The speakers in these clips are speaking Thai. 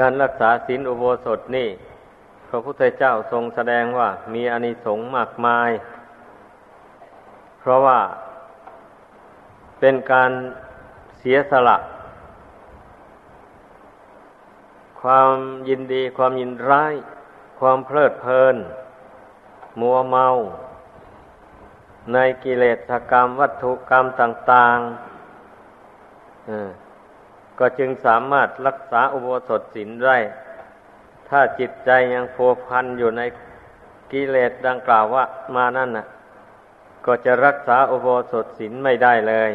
การรักษาศีลอุโบสถนี่พระพุทธเจ้าทรงแสดงว่ามีอานิสงส์มากมายเพราะว่าเป็นการเสียสละความยินดีความยินร้ายความเพลิดเพลินมัวเมาในกิเลสกรรมวัตถุกรรมต่างๆก็จึงสามารถรักษาอุโบสถศีลได้ถ้าจิตใจยังพัวพันอยู่ในกิเลสดังกล่าวว่ามานั่นน่ะก็จะรักษาอุโบสถศีลไม่ได้เลย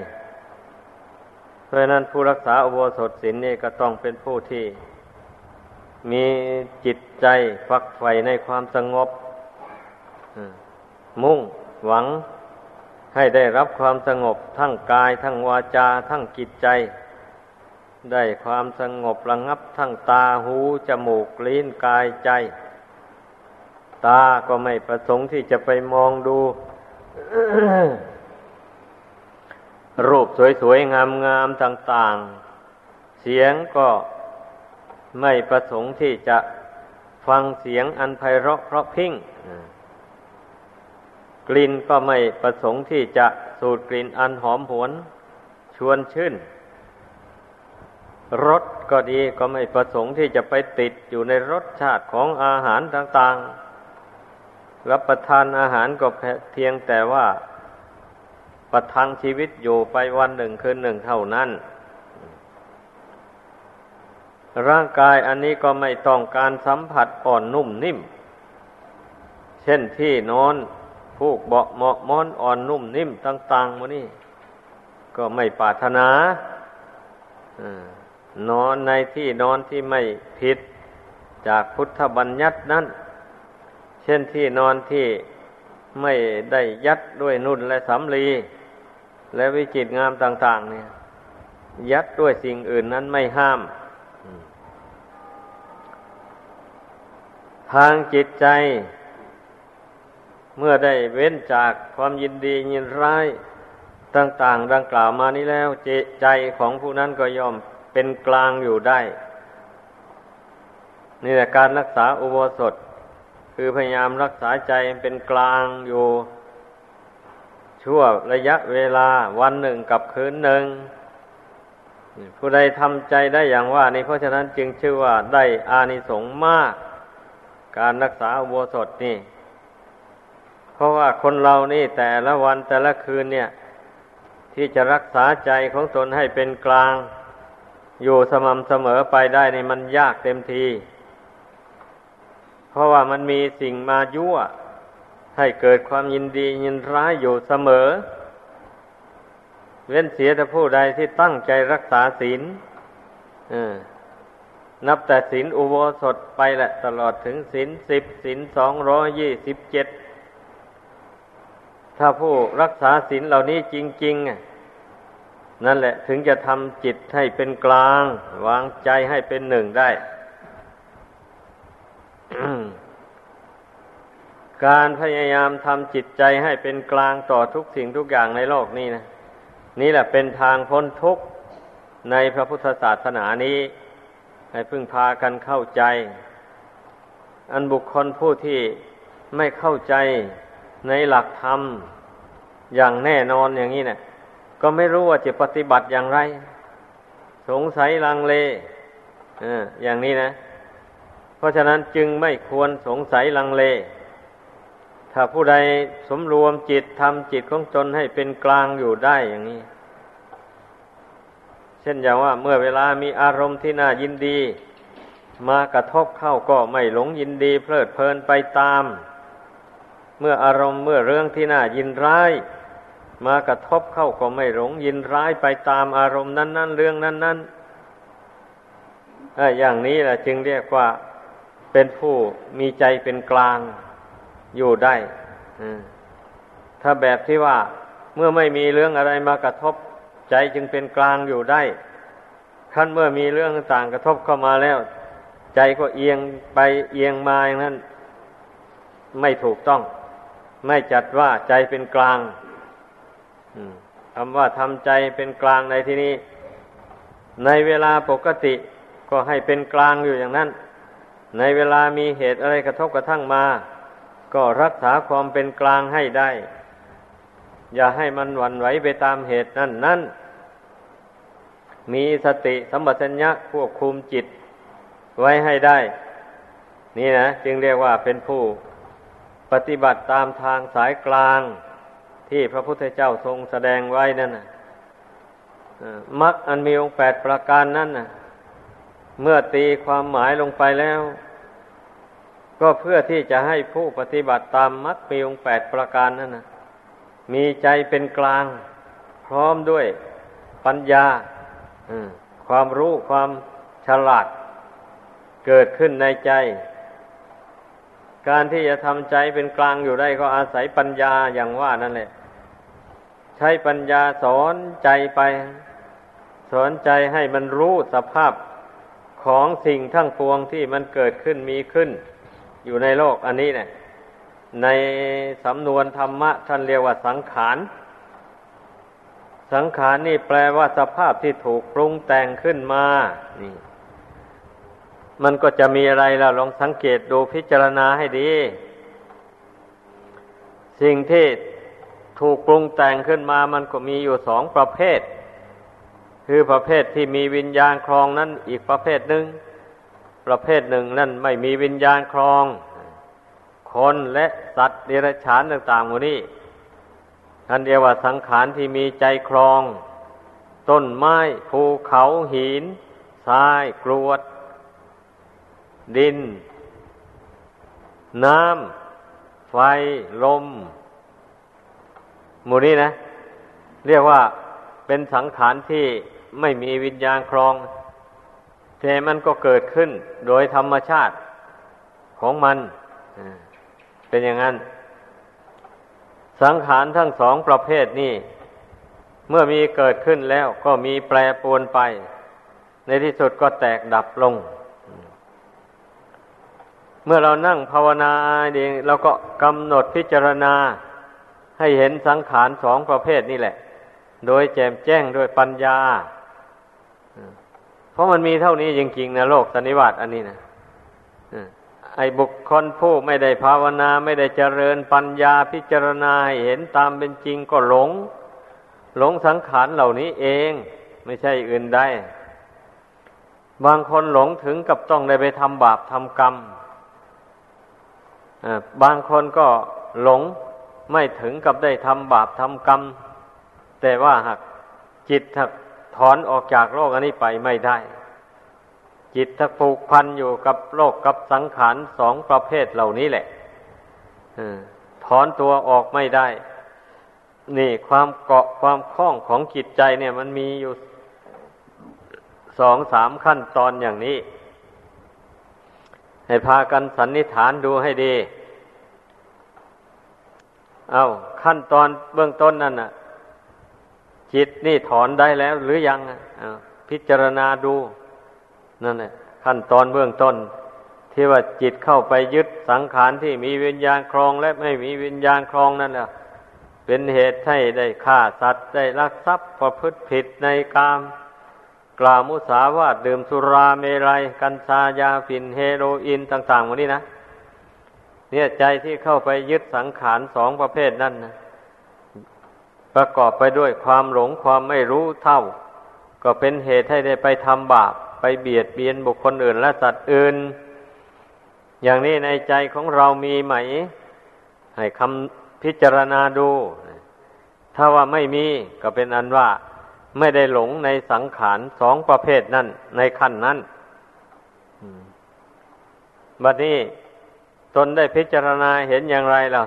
เพราะนั้นผู้รักษาอุโบสถศีลนี่ก็ต้องเป็นผู้ที่มีจิตใจฝักใฝ่ในความสงบมุ่งหวังให้ได้รับความสงบทั้งกายทั้งวาจาทั้งจิตใจได้ความสงบระงับทั้งตาหูจมูกลิ้นกายใจตาก็ไม่ประสงค์ที่จะไปมองดู รูปสวยๆงามๆต่างๆเสียงก็ไม่ประสงค์ที่จะฟังเสียงอันไพเราะเพราะพิ้งกลิ่นก็ไม่ประสงค์ที่จะสูดกลิ่นอันหอมหวนชวนชื่นรสก็ดีก็ไม่ประสงค์ที่จะไปติดอยู่ในรสชาติของอาหารต่างๆรับประทานอาหารก็เพียงแต่ว่าประทังชีวิตอยู่ไปวันหนึ่งคืนหนึ่งเท่านั้นร่างกายอันนี้ก็ไม่ต้องการสัมผัสอ่อนนุ่มนิ่มเช่นที่นอนผูกเบาะหมอกม้อนอ่อนนุ่มนิ่มต่างๆมานี่ก็ไม่ปรารถนานอนในที่นอนที่ไม่ผิดจากพุทธบัญญัตินั้นเช่นที่นอนที่ไม่ได้ยัดด้วยนุ่นและสำลีและวิจิตรงามต่างๆเนี่ยยัดด้วยสิ่งอื่นนั้นไม่ห้ามทางจิตใจเมื่อได้เว้นจากความยินดียินร้ายต่างๆดังกล่าวมานี้แล้วใจของผู้นั้นก็ยอมเป็นกลางอยู่ได้นี่แหละการรักษาอุโบสถคือพยายามรักษาใจเป็นกลางอยู่ชั่วระยะเวลาวันหนึ่งกับคืนหนึ่งผู้ใดทำใจได้อย่างว่านี้เพราะฉะนั้นจึงชื่อว่าได้อานิสงส์มากการรักษาอุโบสถนี่เพราะว่าคนเรานี่แต่ละวันแต่ละคืนเนี่ยที่จะรักษาใจของตนให้เป็นกลางอยู่สม่ำเสมอไปได้นี่มันยากเต็มทีเพราะว่ามันมีสิ่งมายั่วให้เกิดความยินดียินร้ายอยู่เสมอเว้นเสียแต่ผู้ใดที่ตั้งใจรักษาศีลนับแต่ศีลอุโบสถไปแหละตลอดถึงศีล10ศีล227ถ้าผู้รักษาศีลเหล่านี้จริงๆนั่นแหละถึงจะทำจิตให้เป็นกลางวางใจให้เป็นหนึ่งได้ การพยายามทำจิตใจให้เป็นกลางต่อทุกสิ่งทุกอย่างในโลกนี้นะนี่แหละเป็นทางพ้นทุกข์ในพระพุทธศาสนานี้ให้พึ่งพากันเข้าใจอันบุคคลผู้ที่ไม่เข้าใจในหลักธรรมอย่างแน่นอนอย่างนี้เนี่ยก็ไม่รู้ว่าจะปฏิบัติอย่างไรสงสัยลังเลอย่างนี้นะเพราะฉะนั้นจึงไม่ควรสงสัยลังเลถ้าผู้ใดสำรวมจิตทำจิตของตนให้เป็นกลางอยู่ได้อย่างนี้เช่นอย่างว่าเมื่อเวลามีอารมณ์ที่น่ายินดีมากระทบเข้าก็ไม่หลงยินดีเพลิดเพลินไปตามเมื่ออารมณ์เมื่อเรื่องที่น่ายินร้ายมากระทบเข้าก็ไม่หลงยินร้ายไปตามอารมณ์นั้นๆเรื่องนั้นๆอย่างนี้แหละจึงเรียกว่าเป็นผู้มีใจเป็นกลางอยู่ได้ถ้าแบบที่ว่าเมื่อไม่มีเรื่องอะไรมากระทบใจจึงเป็นกลางอยู่ได้ขั้นเมื่อมีเรื่องต่างกระทบเข้ามาแล้วใจก็เอียงไปเอียงมาอย่างนั้นไม่ถูกต้องไม่จัดว่าใจเป็นกลางคำว่าทำใจเป็นกลางในที่นี้ในเวลาปกติ ก็ให้เป็นกลางอยู่อย่างนั้นในเวลามีเหตุอะไรกระทบกระทั่งมาก็รักษาความเป็นกลางให้ได้อย่าให้มันหวั่นไหวไปตามเหตุนั้นมีสติสัมปชัญญะควบคุมจิตไว้ให้ได้นี่นะจึงเรียกว่าเป็นผู้ปฏิบัติตามทางสายกลางที่พระพุทธเจ้าทรงแสดงไว้นั่นนะมรรคอันมีองค์ 8 ประการนั้นนะเมื่อตีความหมายลงไปแล้วก็เพื่อที่จะให้ผู้ปฏิบัติตามมรรคมีองค์ 8 ประการนั้นนะมีใจเป็นกลางพร้อมด้วยปัญญาความรู้ความฉลาดเกิดขึ้นในใจการที่จะทำใจเป็นกลางอยู่ได้ก็อาศัยปัญญาอย่างว่านั่นแหละใช้ปัญญาสอนใจไปสอนใจให้มันรู้สภาพของสิ่งทั้งปวงที่มันเกิดขึ้นมีขึ้นอยู่ในโลกอันนี้เนี่ยในสำนวนธรรมะท่านเรียกว่าสังขารสังขารนี่แปลว่าสภาพที่ถูกปรุงแต่งขึ้นมานี่มันก็จะมีอะไรล่ะลองสังเกตดูพิจารณาให้ดีสิ่งที่ถูกปรุงแต่งขึ้นมามันก็มีอยู่สองประเภทคือประเภทที่มีวิญญาณครองนั้นอีกประเภทหนึ่งประเภทหนึ่งนั่นไม่มีวิญญาณครองคนและสัตว์เดรัจฉานต่างๆพวกนี้ท่านเรียกว่าสังขารที่มีใจครองต้นไม้ภูเขาหินทรายกรวดดินน้ำไฟลมหมู่นี้นะเรียกว่าเป็นสังขารที่ไม่มีวิญญาณครองแต่มันก็เกิดขึ้นโดยธรรมชาติของมันเป็นอย่างนั้นสังขารทั้งสองประเภทนี้เมื่อมีเกิดขึ้นแล้วก็มีแปรปรวนไปในที่สุดก็แตกดับลงเมื่อเรานั่งภาวนาเองเราก็กำหนดพิจารณาให้เห็นสังขารสองประเภทนี่แหละโดยแจ่มแจ้งโดยปัญญาเพราะมันมีเท่านี้จริงๆนะโลกสันนิวาตอันนี้นะไอ้บุคคลผู้ไม่ได้ภาวนาไม่ได้เจริญปัญญาพิจารณาให้เห็นตามเป็นจริงก็หลงสังขารเหล่านี้เองไม่ใช่อื่นใดบางคนหลงถึงกับต้องได้ไปทำบาปทำกรรมบางคนก็หลงไม่ถึงกับได้ทำบาปทำกรรมแต่ว่าหากจิตถ้าถอนออกจากโลกอันนี้ไปไม่ได้จิตถ้าผูกพันอยู่กับโลกกับสังขารสองประเภทเหล่านี้แหละถอนตัวออกไม่ได้นี่ความเกาะความคล้องของจิตใจเนี่ยมันมีอยู่ 2-3 ขั้นตอนอย่างนี้ให้พากันสันนิษฐานดูให้ดีเอาขั้นตอนเบื้องต้นนั่นน่ะจิตนี่ถอนได้แล้วหรือยังพิจารณาดูนั่นแหละขั้นตอนเบื้องต้นที่ว่าจิตเข้าไปยึดสังขารที่มีวิญญาณครองและไม่มีวิญญาณครองนั่นแหละเป็นเหตุให้ได้ฆ่าสัตว์ได้ลักทรัพย์ประพฤติผิดในกามกล่าวมุสาวาทดื่มสุราเมรัยกัญชายาฝิ่นเฮโรอีนต่างๆพวกนี้นะเนี่ยใจที่เข้าไปยึดสังขารสองประเภทนั่นนะประกอบไปด้วยความหลงความไม่รู้เท่าก็เป็นเหตุให้ได้ไปทำบาปไปเบียดเบียนบุคคลอื่นและสัตว์อื่นอย่างนี้ในใจของเรามีไหมให้คำพิจารณาดูถ้าว่าไม่มีก็เป็นอันว่าไม่ได้หลงในสังขารสองประเภทนั้นในขั้นนั้นบัดนี้ตนได้พิจารณาเห็นอย่างไรล่ะ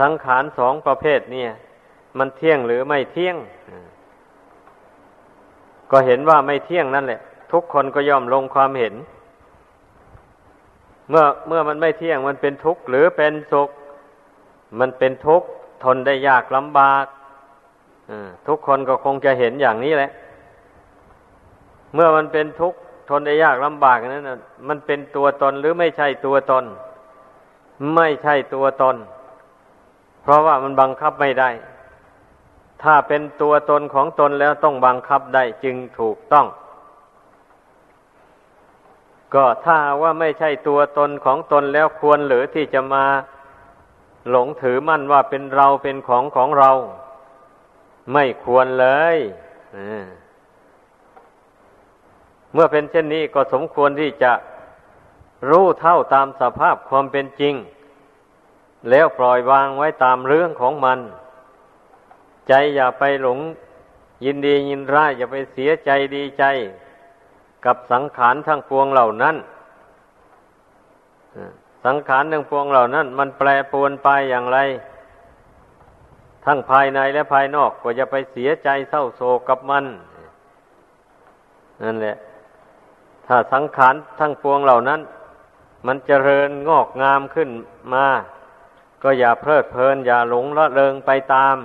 สังขารสองประเภทเนี่ยมันเที่ยงหรือไม่เที่ยงก็เห็นว่าไม่เที่ยงนั่นแหละทุกคนก็ยอมลงความเห็นเมื่อมันไม่เที่ยงมันเป็นทุกข์หรือเป็นสุขมันเป็นทุกข์ทนได้ยากลำบากทุกคนก็คงจะเห็นอย่างนี้แหละเมื่อมันเป็นทุกข์ทนได้ยากลำบากนั้นมันเป็นตัวตนหรือไม่ใช่ตัวตนไม่ใช่ตัวตนเพราะว่ามันบังคับไม่ได้ถ้าเป็นตัวตนของตนแล้วต้องบังคับได้จึงถูกต้อง ก็ถ้าว่าไม่ใช่ตัวตนของตนแล้วควรหรือที่จะมาหลงถือมั่นว่าเป็นเราเป็นของของเราไม่ควรเลยเมื่อเป็นเช่นนี้ก็สมควรที่จะรู้เท่าตามสภาพความเป็นจริงแล้วปล่อยวางไว้ตามเรื่องของมันใจอย่าไปหลงยินดียินร้ายอย่าไปเสียใจดีใจกับสังขารทั้งปวงเหล่านั้นสังขารทั้งปวงเหล่านั้นมันแปรปรวนไปอย่างไรทั้งภายในและภายนอกก็อย่าไปเสียใจเศร้าโศกกับมันนั่นแหละถ้าสังขารทั้งปวงเหล่านั้นมันเจริญงอกงามขึ้นมาก็อย่าเพลิดเพลินอย่าหลงละเลงไปตาม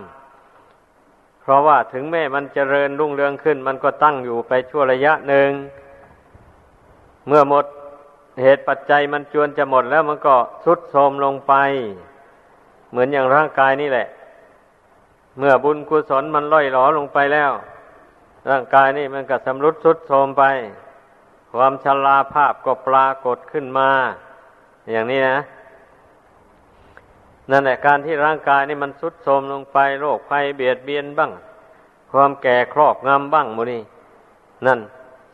เพราะว่าถึงแม้มันเจริญรุ่งเรืองขึ้นมันก็ตั้งอยู่ไปชั่วระยะหนึ่งเมื่อหมดเหตุปัจจัยมันจวนจะหมดแล้วมันก็ทรุดโทรมลงไปเหมือนอย่างร่างกายนี่แหละเมื่อบุญกุศลมันล่อยหลอลงไปแล้วร่างกายนี่มันก็ชำรุดทรุดโทรมไปความชราภาพก็ปรากฏขึ้นมาอย่างนี้นะนั่นแหละการที่ร่างกายนี่มันทรุดโทรมลงไปโรคภัยเบียดเบียนบ้างความแก่ครอบงำบ้างหมดนี่นั่น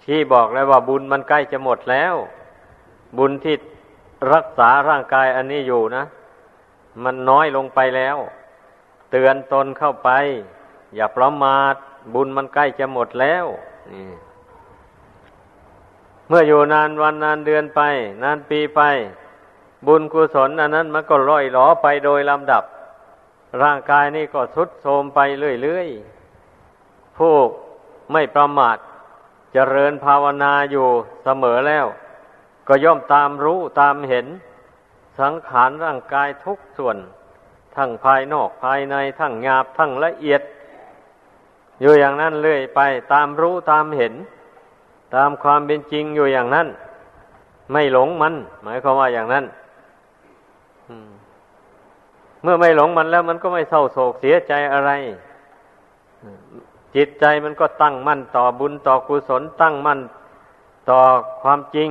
ชี้บอกแล้วว่าบุญมันใกล้จะหมดแล้วบุญที่รักษาร่างกายอันนี้อยู่นะมันน้อยลงไปแล้วเตือนตนเข้าไปอย่าประมาทบุญมันใกล้จะหมดแล้วเมื่ออยู่นานวันนานเดือนไปนานปีไปบุญกุศลอันนั้นมันก็ร่อยหลอไปโดยลำดับร่างกายนี่ก็ทรุดโทรมไปเรื่อยๆผู้ไม่ประมาทเจริญภาวนาอยู่เสมอแล้วก็ย่อมตามรู้ตามเห็นสังขารร่างกายทุกส่วนทั้งภายนอกภายในทั้งหยาบทั้งละเอียดอยู่อย่างนั้นเรื่อยไปตามรู้ตามเห็นตามความเป็นจริงอยู่อย่างนั้นไม่หลงมันหมายความว่าอย่างนั้นเมื่อไม่หลงมันแล้วมันก็ไม่เศร้าโศกเสียใจอะไรจิตใจมันก็ตั้งมั่นต่อบุญต่อกุศลตั้งมั่นต่อความจริง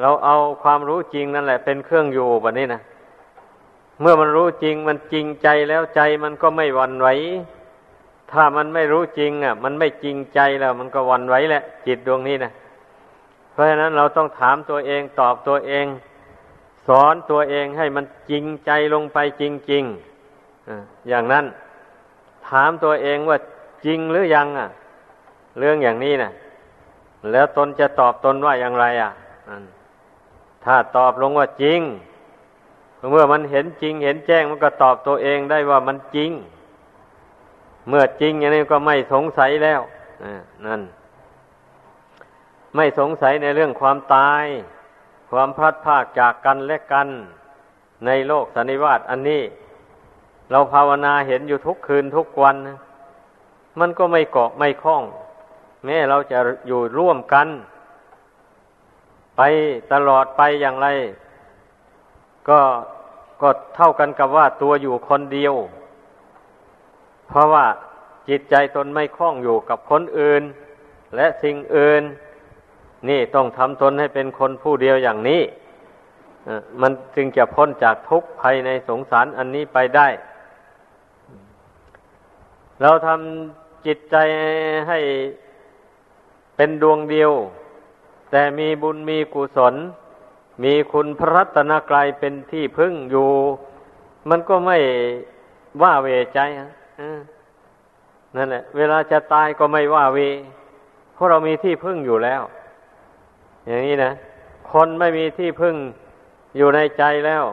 เราเอาความรู้จริงนั่นแหละเป็นเครื่องอยู่แบบนี้นะเมื่อมันรู้จริงมันจริงใจแล้วใจมันก็ไม่หวั่นไหวถ้ามันไม่รู้จริงอ่ะมันไม่จริงใจแล้วมันก็หวั่นไหวแหละจิตดวงนี้นะเพราะฉะนั้นเราต้องถามตัวเองตอบตัวเองสอนตัวเองให้มันจริงใจลงไปจริงๆอย่างนั้นถามตัวเองว่าจริงหรือยังอ่ะเรื่องอย่างนี้นะแล้วตนจะตอบตนว่าอย่างไรอ่ะถ้าตอบลงว่าจริงเมื่อมันเห็นจริงเห็นแจ้งมันก็ตอบตัวเองได้ว่ามันจริงเมื่อจริงอย่างนี้ก็ไม่สงสัยแล้วนั่นไม่สงสัยในเรื่องความตายความพลัดพรากจากกันและกันในโลกสันนิวาตอันนี้เราภาวนาเห็นอยู่ทุกคืนทุกวันมันก็ไม่เกาะไม่คล้องแม้เราจะอยู่ร่วมกันไปตลอดไปอย่างไรก็เท่ากันกับว่าตัวอยู่คนเดียวเพราะว่าจิตใจตนไม่คล้องอยู่กับคนอื่นและสิ่งอื่นนี่ต้องทำตนให้เป็นคนผู้เดียวอย่างนี้มันจึงจะพ้นจากทุกข์ภัยในสงสารอันนี้ไปได้เราทำจิตใจให้เป็นดวงเดียวแต่มีบุญมีกุศลมีคุณพระรัตนกรัยเป็นที่พึ่งอยู่มันก็ไม่ว่าเวใจนั่นแหละเวลาจะตายก็ไม่ว่าเวเพราะเรามีที่พึ่งอยู่แล้วอย่างนี้นะคนไม่มีที่พึ่งอยู่ในใจแล้ว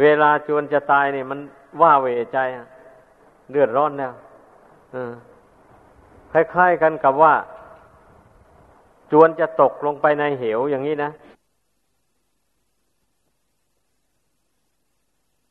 เวลาจวนจะตายนี่มันว่าเวใจเดือดร้อนแล้วคล้ายๆกันกับว่าจวนจะตกลงไปในเหวอย่างนี้นะ